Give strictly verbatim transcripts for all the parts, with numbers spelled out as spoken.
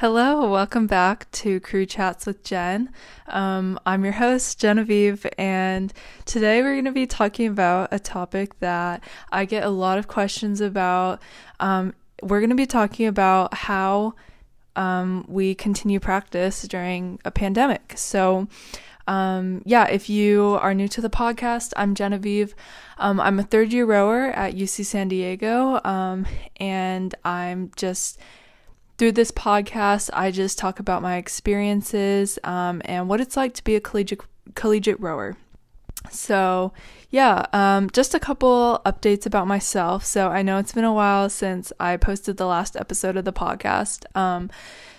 Hello, welcome back to Crew Chats with Jen. Um, I'm your host, Genevieve, and today we're going to be talking about a topic that I get a lot of questions about. Um, we're going to be talking about how um, we continue practice during a pandemic. So um, yeah, if you are new to the podcast, I'm Genevieve. Um, I'm a third year rower at U C San Diego, um, and I'm just... Through this podcast, I just talk about my experiences um, and what it's like to be a collegiate collegiate rower. So yeah, um, just a couple updates about myself. So I know it's been a while since I posted the last episode of the podcast. Um,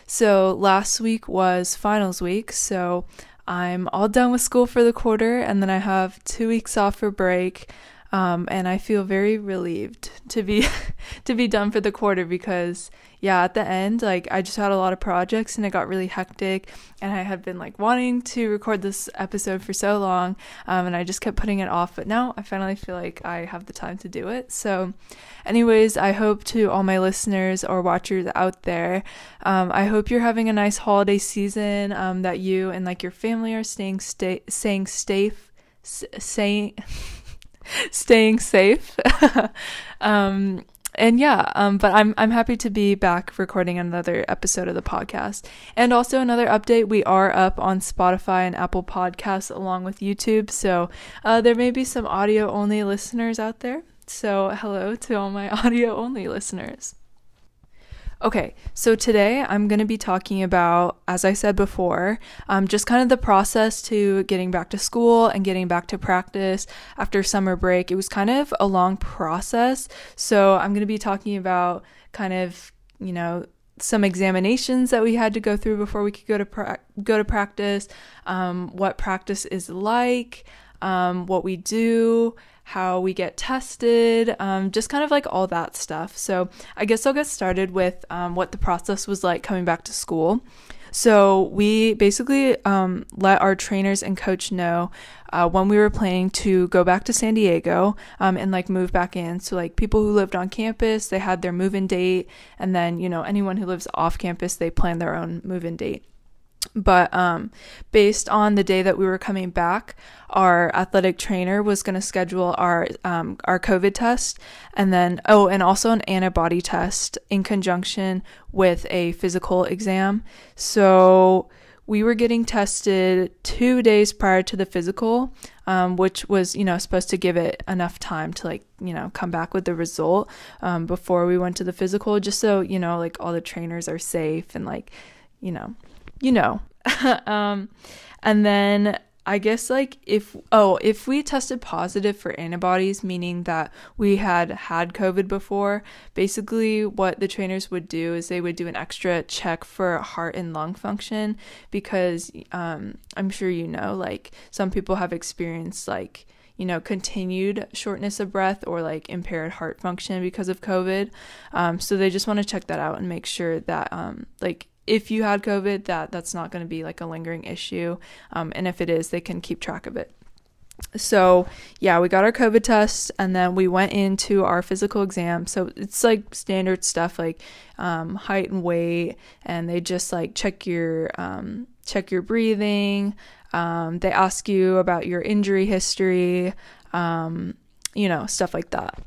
so last week was finals week. So I'm all done with school for the quarter, and then I have two weeks off for break. Um, and I feel very relieved to be to be done for the quarter because, yeah, at the end, like, I just had a lot of projects and it got really hectic, and I had been, like, wanting to record this episode for so long, um, and I just kept putting it off, but now I finally feel like I have the time to do it. So, anyways, I hope to all my listeners or watchers out there, um, I hope you're having a nice holiday season, um, that you and, like, your family are staying sta- staying safe, s- saying... staying safe. um and yeah um but I'm I'm happy to be back recording another episode of the podcast. And also another update, we are up on Spotify and Apple Podcasts along with YouTube, so uh there may be some audio only listeners out there, so hello to all my audio only listeners. Okay, so today I'm going to be talking about, as I said before, um, just kind of the process to getting back to school and getting back to practice after summer break. It was kind of a long process, so I'm going to be talking about kind of, you know, some examinations that we had to go through before we could go to pra- go to practice, um, what practice is like, um, what we do, how we get tested, um, just kind of like all that stuff. So I guess I'll get started with um, what the process was like coming back to school. So we basically um, let our trainers and coach know uh, when we were planning to go back to San Diego um, and like move back in. So like people who lived on campus, they had their move-in date, and then, you know, anyone who lives off campus, they plan their own move-in date. But um, based on the day that we were coming back, our athletic trainer was going to schedule our um, our COVID test, and then oh, and also an antibody test in conjunction with a physical exam. So we were getting tested two days prior to the physical, um, which was, you know, supposed to give it enough time to, like, you know, come back with the result um, before we went to the physical, just so, you know, like all the trainers are safe and, like, you know. You know, um, and then I guess like if, oh, if we tested positive for antibodies, meaning that we had had COVID before, basically what the trainers would do is they would do an extra check for heart and lung function because um, I'm sure, you know, like some people have experienced like, you know, continued shortness of breath or like impaired heart function because of COVID. Um, so they just want to check that out and make sure that um, like if you had COVID, that that's not going to be like a lingering issue. Um, and if it is, they can keep track of it. So yeah, we got our COVID test and then we went into our physical exam. So it's like standard stuff like um, height and weight, and they just like check your um, check your breathing. Um, they ask you about your injury history, um, you know, stuff like that.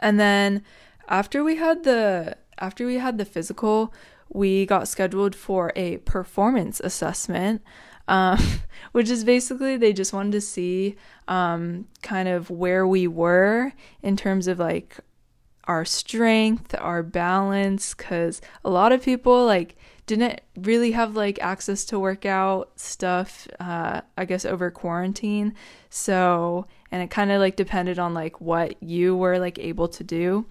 And then after we had the after we had the physical, we got scheduled for a performance assessment, um, which is basically they just wanted to see um, kind of where we were in terms of like our strength, our balance, because a lot of people like didn't really have like access to workout stuff, uh, I guess over quarantine. So, and it kind of like depended on like what you were like able to do.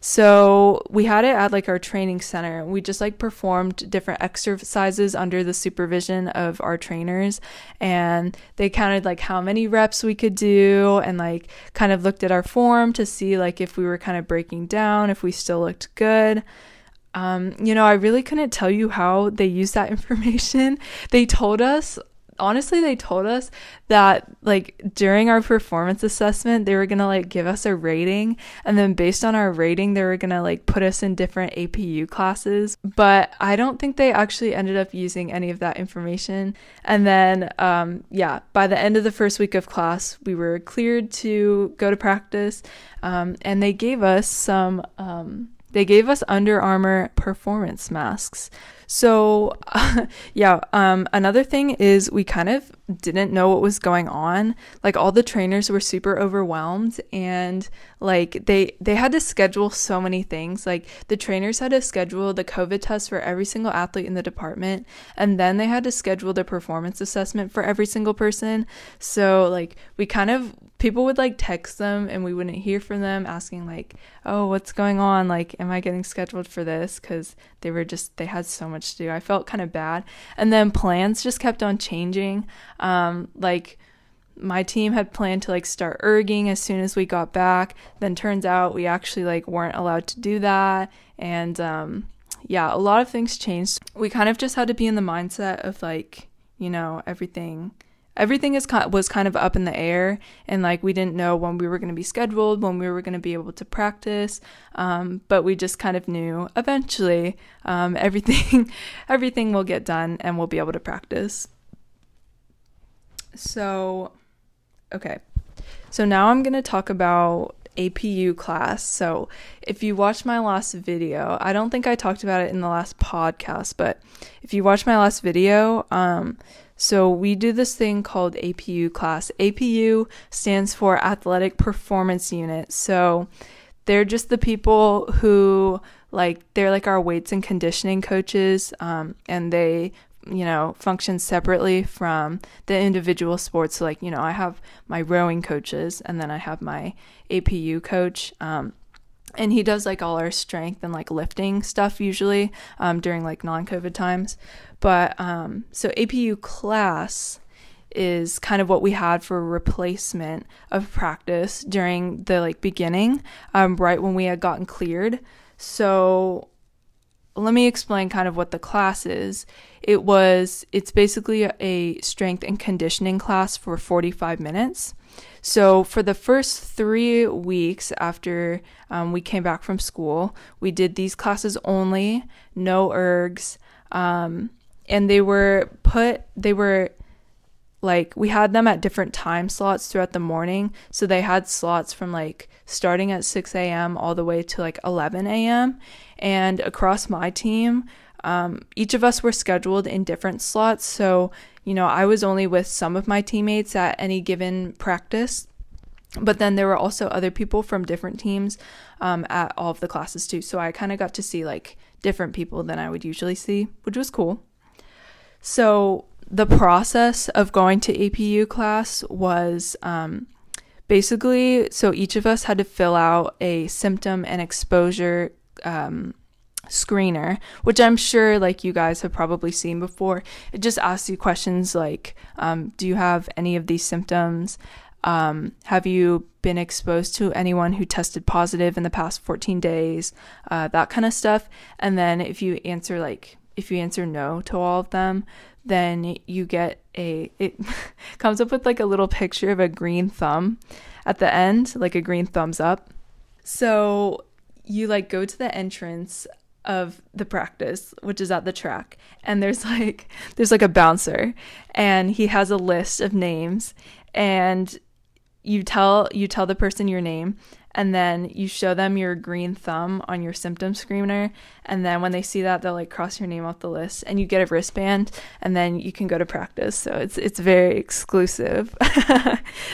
So we had it at like our training center. We just like performed different exercises under the supervision of our trainers, and they counted like how many reps we could do and like kind of looked at our form to see like if we were kind of breaking down, if we still looked good. Um, you know, I really couldn't tell you how they used that information. They told us honestly, they told us that like during our performance assessment, they were going to like give us a rating. And then based on our rating, they were going to like put us in different A P U classes. But I don't think they actually ended up using any of that information. And then, um, yeah, by the end of the first week of class, we were cleared to go to practice. Um, and they gave us some, um, they gave us Under Armour performance masks. So uh, yeah, um, another thing is we kind of didn't know what was going on. Like all the trainers were super overwhelmed, and like they, they had to schedule so many things. Like the trainers had to schedule the COVID test for every single athlete in the department, and then they had to schedule the performance assessment for every single person. So like we kind of, people would like text them and we wouldn't hear from them asking like, oh, what's going on? Like, am I getting scheduled for this? Cause they were just, they had so much to do. I felt kind of bad. And then plans just kept on changing. Um, like my team had planned to like start erging as soon as we got back. Then turns out we actually like weren't allowed to do that. And um, yeah, a lot of things changed. We kind of just had to be in the mindset of like, you know, everything Everything is was kind of up in the air, and like we didn't know when we were going to be scheduled, when we were going to be able to practice, um, but we just kind of knew eventually um, everything everything will get done and we'll be able to practice. So, okay, so now I'm going to talk about A P U class. So if you watched my last video, I don't think I talked about it in the last podcast, but if you watched my last video, um, so we do this thing called A P U class. A P U stands for Athletic Performance Unit. So they're just the people who like, they're like our weights and conditioning coaches, um, and they you know, function separately from the individual sports. So like, you know, I have my rowing coaches and then I have my A P U coach. Um, and he does like all our strength and like lifting stuff usually, um, during like non-COVID times. But, um, so A P U class is kind of what we had for replacement of practice during the like beginning, um, right when we had gotten cleared. So let me explain kind of what the class is. It was, it's basically a strength and conditioning class for forty-five minutes. So for the first three weeks after um, we came back from school, we did these classes only, no ergs. Um, and they were put, they were like, we had them at different time slots throughout the morning. So they had slots from like starting at six a.m. all the way to like eleven a.m. And across my team, um, each of us were scheduled in different slots. So, you know, I was only with some of my teammates at any given practice, but then there were also other people from different teams, um, at all of the classes too. So I kind of got to see like different people than I would usually see, which was cool. So the process of going to A P U class was um, basically, so each of us had to fill out a symptom and exposure um, screener, which I'm sure like you guys have probably seen before. It just asks you questions like, um, do you have any of these symptoms? Um, have you been exposed to anyone who tested positive in the past fourteen days? Uh, that kind of stuff. And then if you answer like, if you answer no to all of them, then you get a, it comes up with like a little picture of a green thumb at the end, like a green thumbs up. So you like go to the entrance of the practice, which is at the track, and there's like, there's like a bouncer, and he has a list of names, and you tell, you tell the person your name, and then you show them your green thumb on your symptom screener. And then when they see that, they'll like cross your name off the list, and you get a wristband, and then you can go to practice. So it's, it's very exclusive.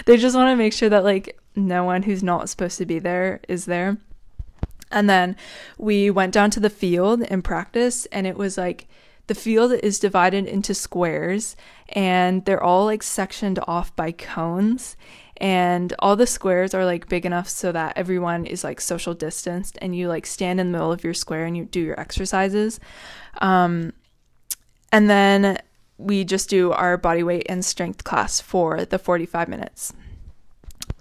They just want to make sure that like no one who's not supposed to be there is there. And then we went down to the field and practice, and it was like, the field is divided into squares, and they're all like sectioned off by cones, and all the squares are like big enough so that everyone is like social distanced, and you like stand in the middle of your square and you do your exercises. Um, and then we just do our body weight and strength class for the forty-five minutes.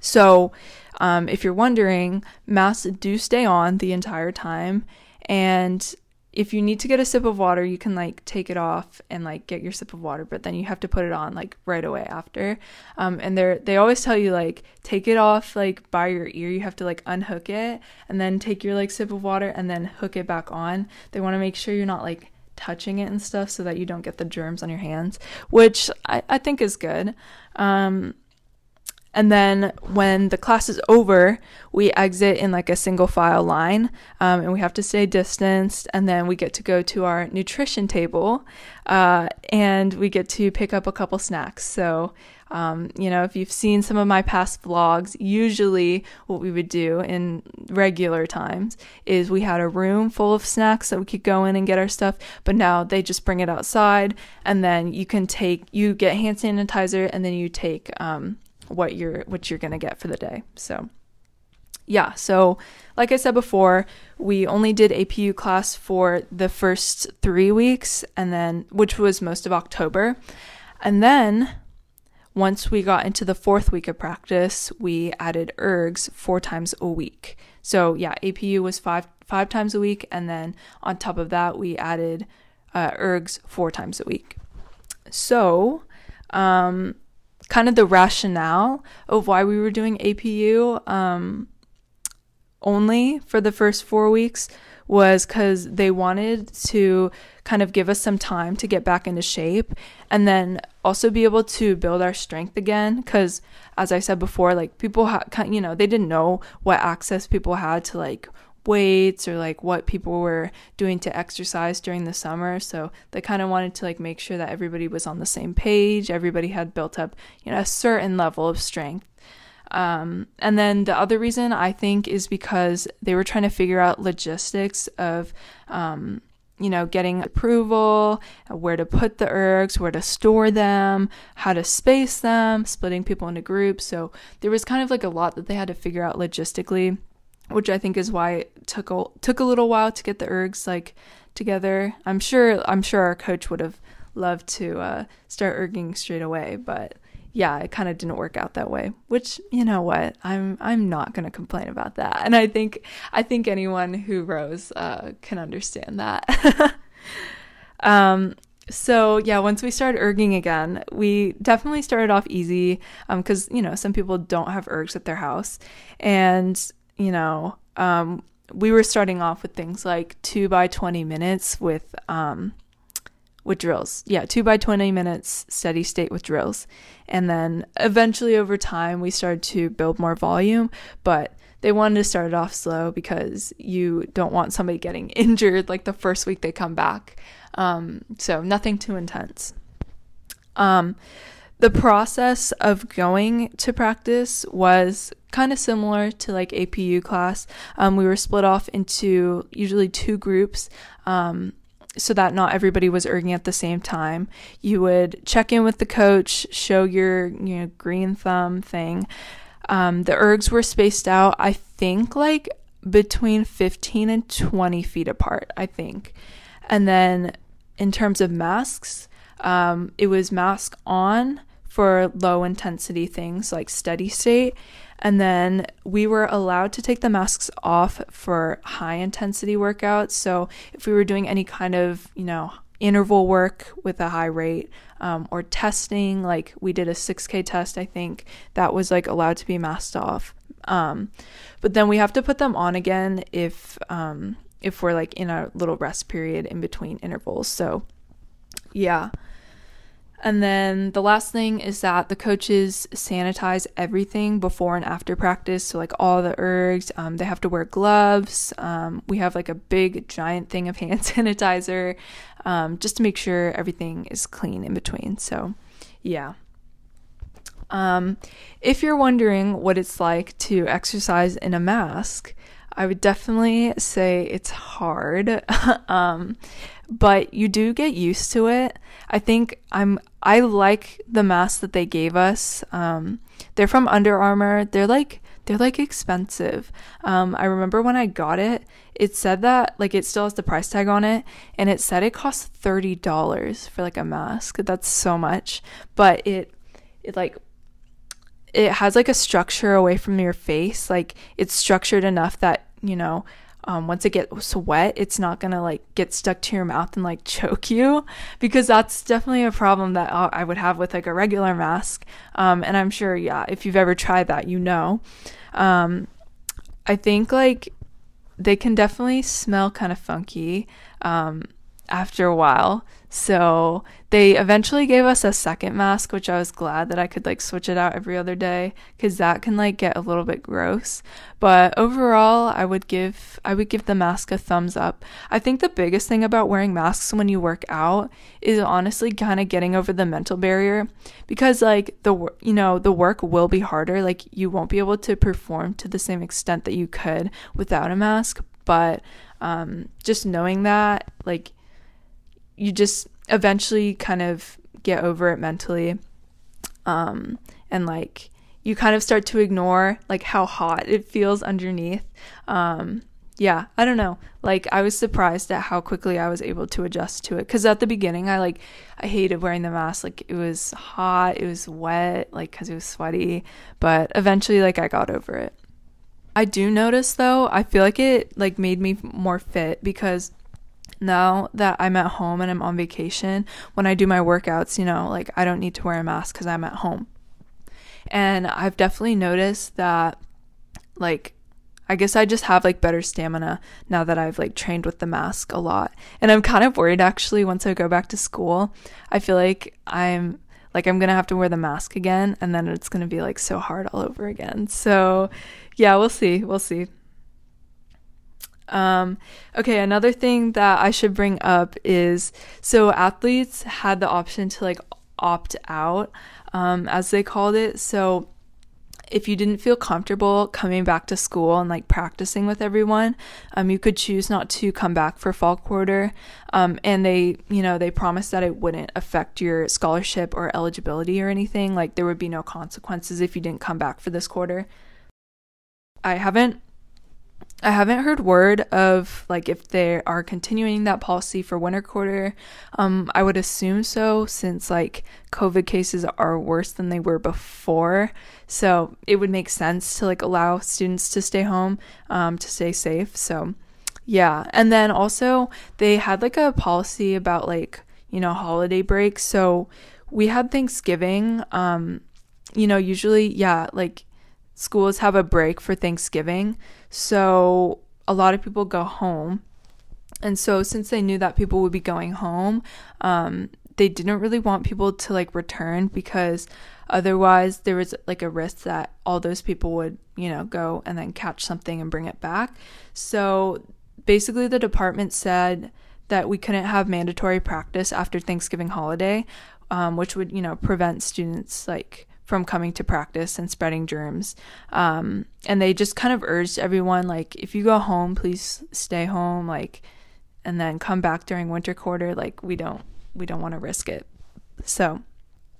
So um, if you're wondering, masks do stay on the entire time, and if you need to get a sip of water, you can like take it off and like get your sip of water, but then you have to put it on like right away after. Um, and they're, they always tell you like, take it off like by your ear. You have to like unhook it and then take your like sip of water and then hook it back on. They want to make sure you're not like touching it and stuff so that you don't get the germs on your hands, which I, I think is good. Um, And then when the class is over, we exit in like a single file line, um, and we have to stay distanced. And then we get to go to our nutrition table, uh, and we get to pick up a couple snacks. So, um, you know, if you've seen some of my past vlogs, usually what we would do in regular times is we had a room full of snacks that we could go in and get our stuff. But now they just bring it outside, and then you can take, you get hand sanitizer, and then you take, um, what you're what you're gonna get for the day. So yeah, so like I said before, we only did A P U class for the first three weeks, and then which was most of October. And then once we got into the fourth week of practice, we added ergs four times a week. So yeah, A P U was five five times a week, and then on top of that, we added uh, ergs four times a week. So um kind of the rationale of why we were doing A P U um, only for the first four weeks was because they wanted to kind of give us some time to get back into shape and then also be able to build our strength again. Because as I said before, like people, ha- you know, they didn't know what access people had to like weights or like what people were doing to exercise during the summer. So they kind of wanted to like make sure that everybody was on the same page. Everybody had built up, you know, a certain level of strength. Um, and then the other reason I think is because they were trying to figure out logistics of, um, you know, getting approval, where to put the ergs, where to store them, how to space them, splitting people into groups. So there was kind of like a lot that they had to figure out logistically, which I think is why it took a, took a little while to get the ergs like together. I'm sure I'm sure our coach would have loved to uh, start erging straight away, but yeah, it kind of didn't work out that way. Which, you know what, I'm I'm not gonna complain about that, and I think I think anyone who rows uh, can understand that. um, So yeah, once we started erging again, we definitely started off easy because um, you know, some people don't have ergs at their house, and you know, um, we were starting off with things like two by twenty minutes with, um, with drills. Yeah. two by twenty minutes steady state with drills. And then eventually over time, we started to build more volume, but they wanted to start it off slow because you don't want somebody getting injured like the first week they come back. Um, so nothing too intense. Um, The process of going to practice was kind of similar to like A P U class. Um, we were split off into usually two groups um, so that not everybody was erging at the same time. You would check in with the coach, show your you know green thumb thing. Um, the ergs were spaced out, I think, like between fifteen and twenty feet apart, I think. And then in terms of masks, um, it was mask on for low intensity things like steady state. And then we were allowed to take the masks off for high intensity workouts. So if we were doing any kind of, you know, interval work with a high rate, um, or testing, like we did a six K test, I think that was like allowed to be masked off. Um, but then we have to put them on again if, um, if we're like in a little rest period in between intervals. So yeah. And then the last thing is that the coaches sanitize everything before and after practice. So like all the ergs, um, they have to wear gloves. Um, we have like a big giant thing of hand sanitizer, um, just to make sure everything is clean in between. So yeah. Um, if you're wondering what it's like to exercise in a mask, I would definitely say it's hard, um, but you do get used to it. I think I'm, I like the masks that they gave us. Um, they're from Under Armour. They're like, they're like expensive. Um, I remember when I got it, it said that like, it still has the price tag on it, and it said it costs thirty dollars for like a mask. That's so much, but it, it like, it has like a structure away from your face. Like it's structured enough that, you know, um, once it gets wet, it's not going to like get stuck to your mouth and like choke you, because that's definitely a problem that I would have with like a regular mask. Um, and I'm sure, yeah, if you've ever tried that, you know. Um, I think like they can definitely smell kind of funky um, after a while. So they eventually gave us a second mask, which I was glad that I could like switch it out every other day, because that can like get a little bit gross. But overall, I would give I would give the mask a thumbs up. I think the biggest thing about wearing masks when you work out is honestly kind of getting over the mental barrier, because like the you know the work will be harder. Like you won't be able to perform to the same extent that you could without a mask. But um, just knowing that like. You just eventually kind of get over it mentally, um, and like you kind of start to ignore like how hot it feels underneath. Um, yeah, I don't know. Like I was surprised at how quickly I was able to adjust to it, because at the beginning I like I hated wearing the mask. Like it was hot, it was wet, like because it was sweaty. But eventually, like I got over it. I do notice though. I feel like it like made me more fit, because now that I'm at home and I'm on vacation, when I do my workouts, you know, like I don't need to wear a mask because I'm at home. And I've definitely noticed that, like, I guess I just have like better stamina now that I've like trained with the mask a lot. And I'm kind of worried actually, once I go back to school, I feel like I'm like I'm gonna have to wear the mask again, and then it's gonna be like so hard all over again. So yeah, we'll see, we'll see. Um, okay, another thing that I should bring up is, so athletes had the option to like opt out, um, as they called it. So if you didn't feel comfortable coming back to school and like practicing with everyone, um, you could choose not to come back for fall quarter. Um, and they, you know, they promised that it wouldn't affect your scholarship or eligibility or anything. Like there would be no consequences if you didn't come back for this quarter. I haven't I haven't heard word of like if they are continuing that policy for winter quarter. Um, I would assume so, since like COVID cases are worse than they were before. So it would make sense to like allow students to stay home, um, to stay safe. So yeah. And then also they had like a policy about like, you know, holiday breaks. So we had Thanksgiving, um, you know, usually, yeah, like schools have a break for Thanksgiving, so a lot of people go home. And so since they knew that people would be going home, um, they didn't really want people to like return, because otherwise there was like a risk that all those people would, you know, go and then catch something and bring it back. So basically the department said that we couldn't have mandatory practice after Thanksgiving holiday, um, which would, you know, prevent students like from coming to practice and spreading germs. Um, and they just kind of urged everyone, like, if you go home, please stay home, like, and then come back during winter quarter. Like, we don't, we don't want to risk it. So,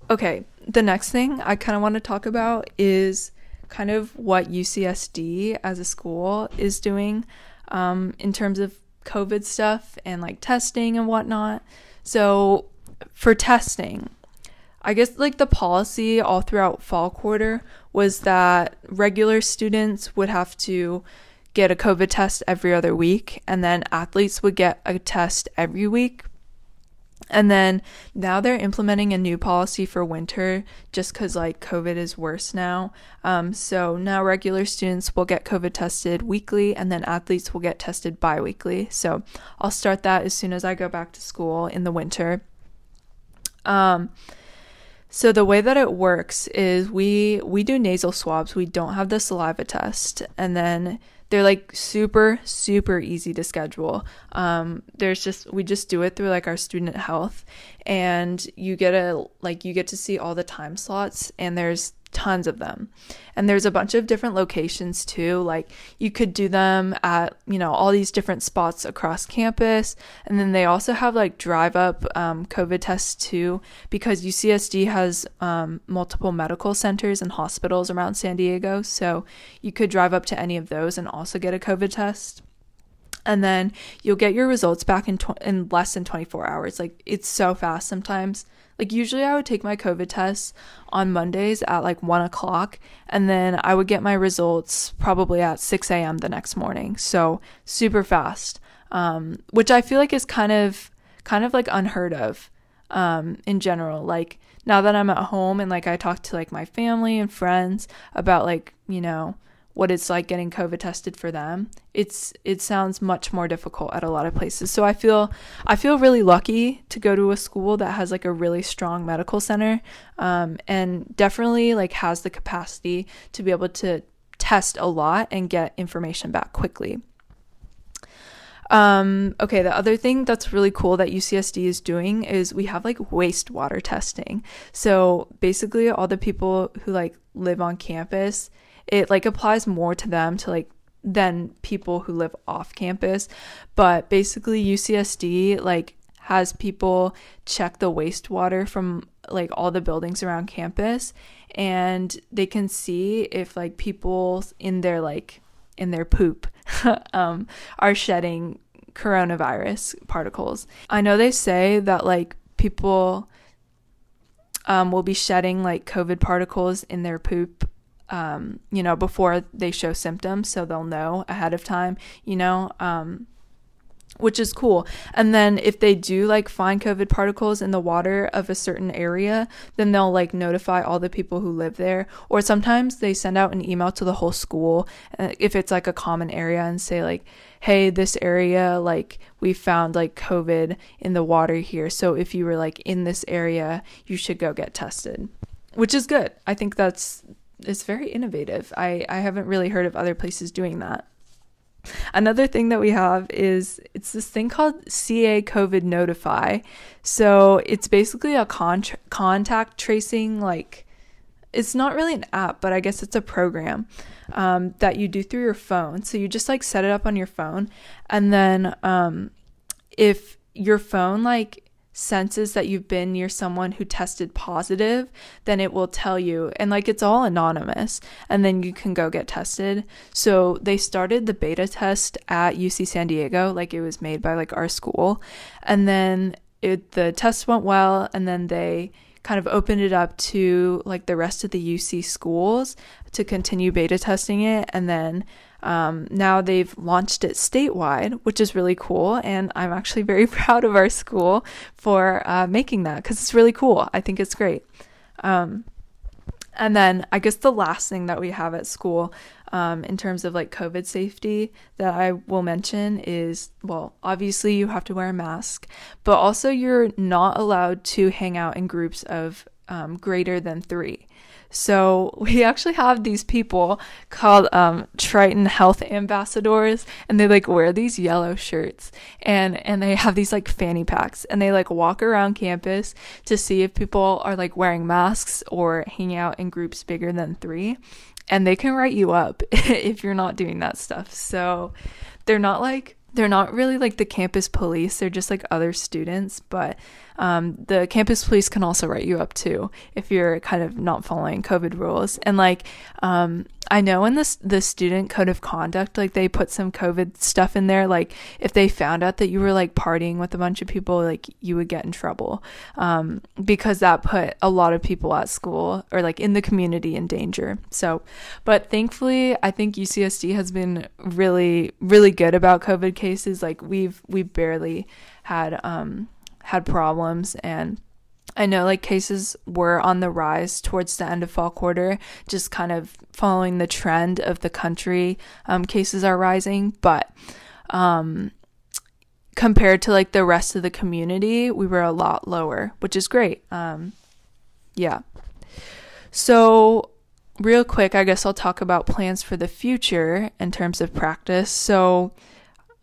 okay. The next thing I kind of want to talk about is kind of what U C S D as a school is doing, um, in terms of COVID stuff and like testing and whatnot. So for testing, I guess like the policy all throughout fall quarter was that regular students would have to get a COVID test every other week, and then athletes would get a test every week. And then now they're implementing a new policy for winter, just because like COVID is worse now. Um, so now regular students will get COVID tested weekly, and then athletes will get tested bi-weekly. So I'll start that as soon as I go back to school in the winter. Um... So the way that it works is we we do nasal swabs. We don't have the saliva test. And then they're like super, super easy to schedule. Um, there's just we just do it through like our student health, and you get a like you get to see all the time slots, and there's tons of them. And there's a bunch of different locations too. Like you could do them at, you know, all these different spots across campus. And then they also have like drive up um, COVID tests too, because U C S D has um, multiple medical centers and hospitals around San Diego. So you could drive up to any of those and also get a COVID test. and then you'll get your results back in tw- in less than twenty-four hours. Like, it's so fast sometimes. Like, usually I would take my COVID tests on Mondays at like one o'clock, and then I would get my results probably at six a.m. the next morning. So super fast, um, which I feel like is kind of kind of like unheard of um, in general. Like, now that I'm at home and like I talk to like my family and friends about like, you know, what it's like getting COVID tested for them, it's it sounds much more difficult at a lot of places. So I feel I feel really lucky to go to a school that has like a really strong medical center, um, and definitely like has the capacity to be able to test a lot and get information back quickly. Um, okay, the other thing that's really cool that U C S D is doing is we have like wastewater testing. So basically all the people who like live on campus, it like applies more to them to like than people who live off campus. But basically U C S D like has people check the wastewater from like all the buildings around campus, and they can see if like people in their like in their poop um, are shedding coronavirus particles. I know they say that like people um, will be shedding like COVID particles in their poop, um, you know, before they show symptoms, so they'll know ahead of time, you know, um, which is cool. And then if they do like find COVID particles in the water of a certain area, then they'll like notify all the people who live there. Or sometimes they send out an email to the whole school if it's like a common area and say like, hey, this area, like we found like COVID in the water here, so if you were like in this area, you should go get tested, which is good. I think that's, it's very innovative. I, I haven't really heard of other places doing that. Another thing that we have is it's this thing called C A COVID Notify. So it's basically a con- contact tracing, like it's not really an app, but I guess it's a program um, that you do through your phone. So you just like set it up on your phone, and then um, if your phone like senses that you've been near someone who tested positive, then it will tell you, and like it's all anonymous, and then you can go get tested. So they started the beta test at U C San Diego, like it was made by like our school, and then it, the test went well, and then they kind of opened it up to like the rest of the U C schools to continue beta testing it, and then Um, now they've launched it statewide, which is really cool, and I'm actually very proud of our school for uh, making that, because it's really cool. I think it's great. Um, and then I guess the last thing that we have at school um, in terms of like COVID safety that I will mention is, well, obviously you have to wear a mask, but also you're not allowed to hang out in groups of um, greater than three. So we actually have these people called um, Triton Health Ambassadors, and they like wear these yellow shirts, and, and they have these like fanny packs, and they like walk around campus to see if people are like wearing masks or hanging out in groups bigger than three, and they can write you up if you're not doing that stuff. So they're not like, they're not really like the campus police, they're just like other students, but um, the campus police can also write you up too if you're kind of not following COVID rules. And like, um, I know in this, the student code of conduct, like they put some COVID stuff in there, like if they found out that you were like partying with a bunch of people, like you would get in trouble, um, because that put a lot of people at school or like in the community in danger. So, but thankfully, I think U C S D has been really, really good about COVID cases. Like we've, we barely had, um, had problems, and I know like cases were on the rise towards the end of fall quarter, just kind of following the trend of the country. Um, cases are rising, but um, compared to like the rest of the community, we were a lot lower, which is great. Um, yeah. So real quick, I guess I'll talk about plans for the future in terms of practice. So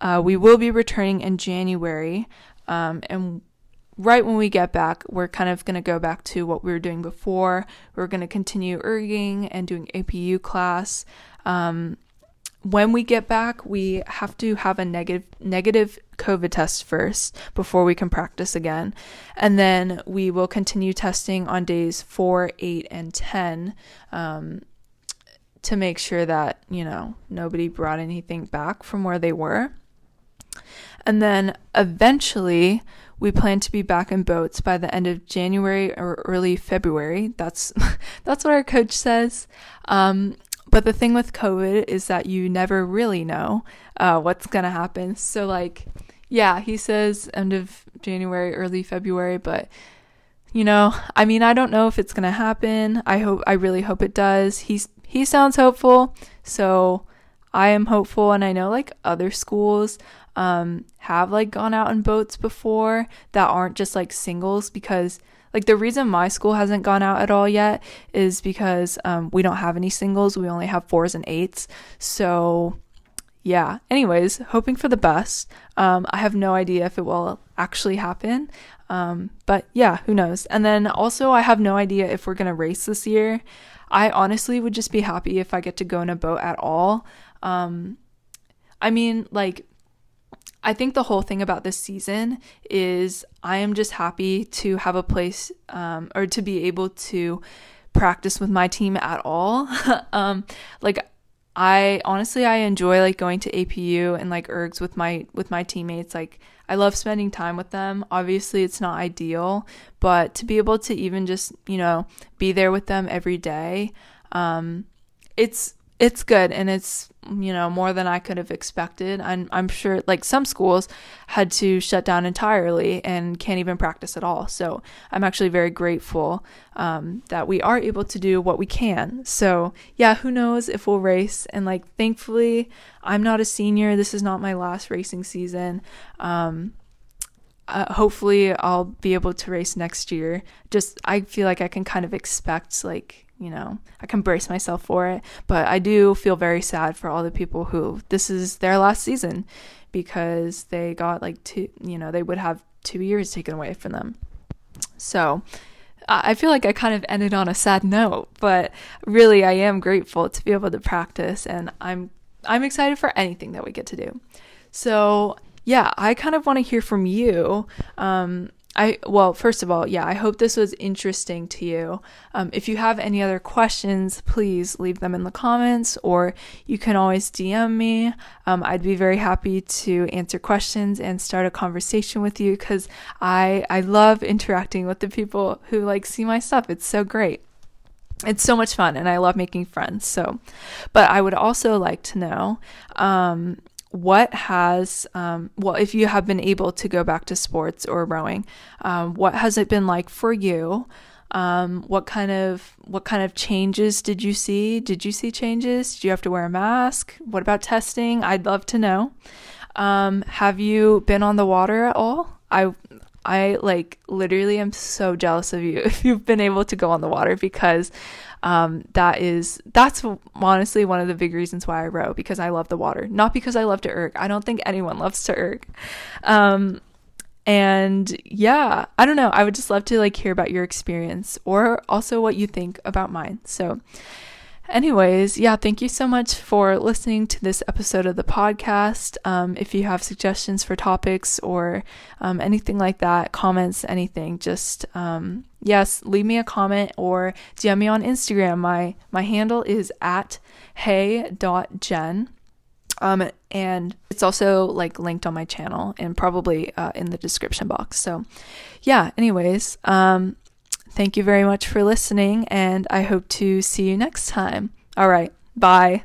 uh, we will be returning in January, um, and right when we get back, we're kind of going to go back to what we were doing before. We're going to continue erging and doing A P U class. Um, when we get back, we have to have a negative negative COVID test first before we can practice again. And then we will continue testing on days four, eight, and ten um, to make sure that, you know, nobody brought anything back from where they were. And then eventually we plan to be back in boats by the end of January or early February. That's that's what our coach says. Um, but the thing with COVID is that you never really know uh, what's going to happen. So like, yeah, he says end of January, early February, but you know, I mean, I don't know if it's going to happen. I hope, I really hope it does. He's, he sounds hopeful. So I am hopeful. And I know like other schools, um, have like gone out in boats before that aren't just like singles, because like the reason my school hasn't gone out at all yet is because, um, we don't have any singles. We only have fours and eights. So yeah, anyways, hoping for the best. Um, I have no idea if it will actually happen. Um, but yeah, who knows? And then also I have no idea if we're going to race this year. I honestly would just be happy if I get to go in a boat at all. Um, I mean, like, I think the whole thing about this season is I am just happy to have a place, um, or to be able to practice with my team at all. um, like I honestly, I enjoy like going to A P U and like ergs with my, with my teammates. Like, I love spending time with them. Obviously, it's not ideal, but to be able to even just, you know, be there with them every day, um, it's it's good, and it's, you know, more than I could have expected. I'm I'm sure like some schools had to shut down entirely and can't even practice at all. So I'm actually very grateful um, that we are able to do what we can. So yeah, who knows if we'll race? And like, thankfully, I'm not a senior. This is not my last racing season. Um, uh, hopefully, I'll be able to race next year. Just I feel like I can kind of expect like, you know, I can brace myself for it, but I do feel very sad for all the people who this is their last season, because they got like two, you know, they would have two years taken away from them. So I feel like I kind of ended on a sad note, but really I am grateful to be able to practice, and I'm, I'm excited for anything that we get to do. So yeah, I kind of want to hear from you. Um, I, well, first of all, yeah, I hope this was interesting to you. Um, if you have any other questions, please leave them in the comments, or you can always D M me. Um, I'd be very happy to answer questions and start a conversation with you, because I, I love interacting with the people who like see my stuff. It's so great. It's so much fun, and I love making friends. So, but I would also like to know, um, what has, um, well, if you have been able to go back to sports or rowing, um, what has it been like for you? Um, what kind of, what kind of changes did you see? Did you see changes? Do you have to wear a mask? What about testing? I'd love to know. Um, have you been on the water at all? I, I like literally am so jealous of you if you've been able to go on the water, because um, that is, that's honestly one of the big reasons why I row, because I love the water, not because I love to erg. I don't think anyone loves to erg. Um, and yeah, I don't know. I would just love to like hear about your experience, or also what you think about mine. So anyways, yeah, thank you so much for listening to this episode of the podcast. Um, if you have suggestions for topics or um, anything like that, comments, anything, just um, yes, leave me a comment or D M me on Instagram. My my handle is at hey dot jen. Um, and it's also like linked on my channel and probably uh, in the description box. So yeah, anyways, um, thank you very much for listening, and I hope to see you next time. All right, bye.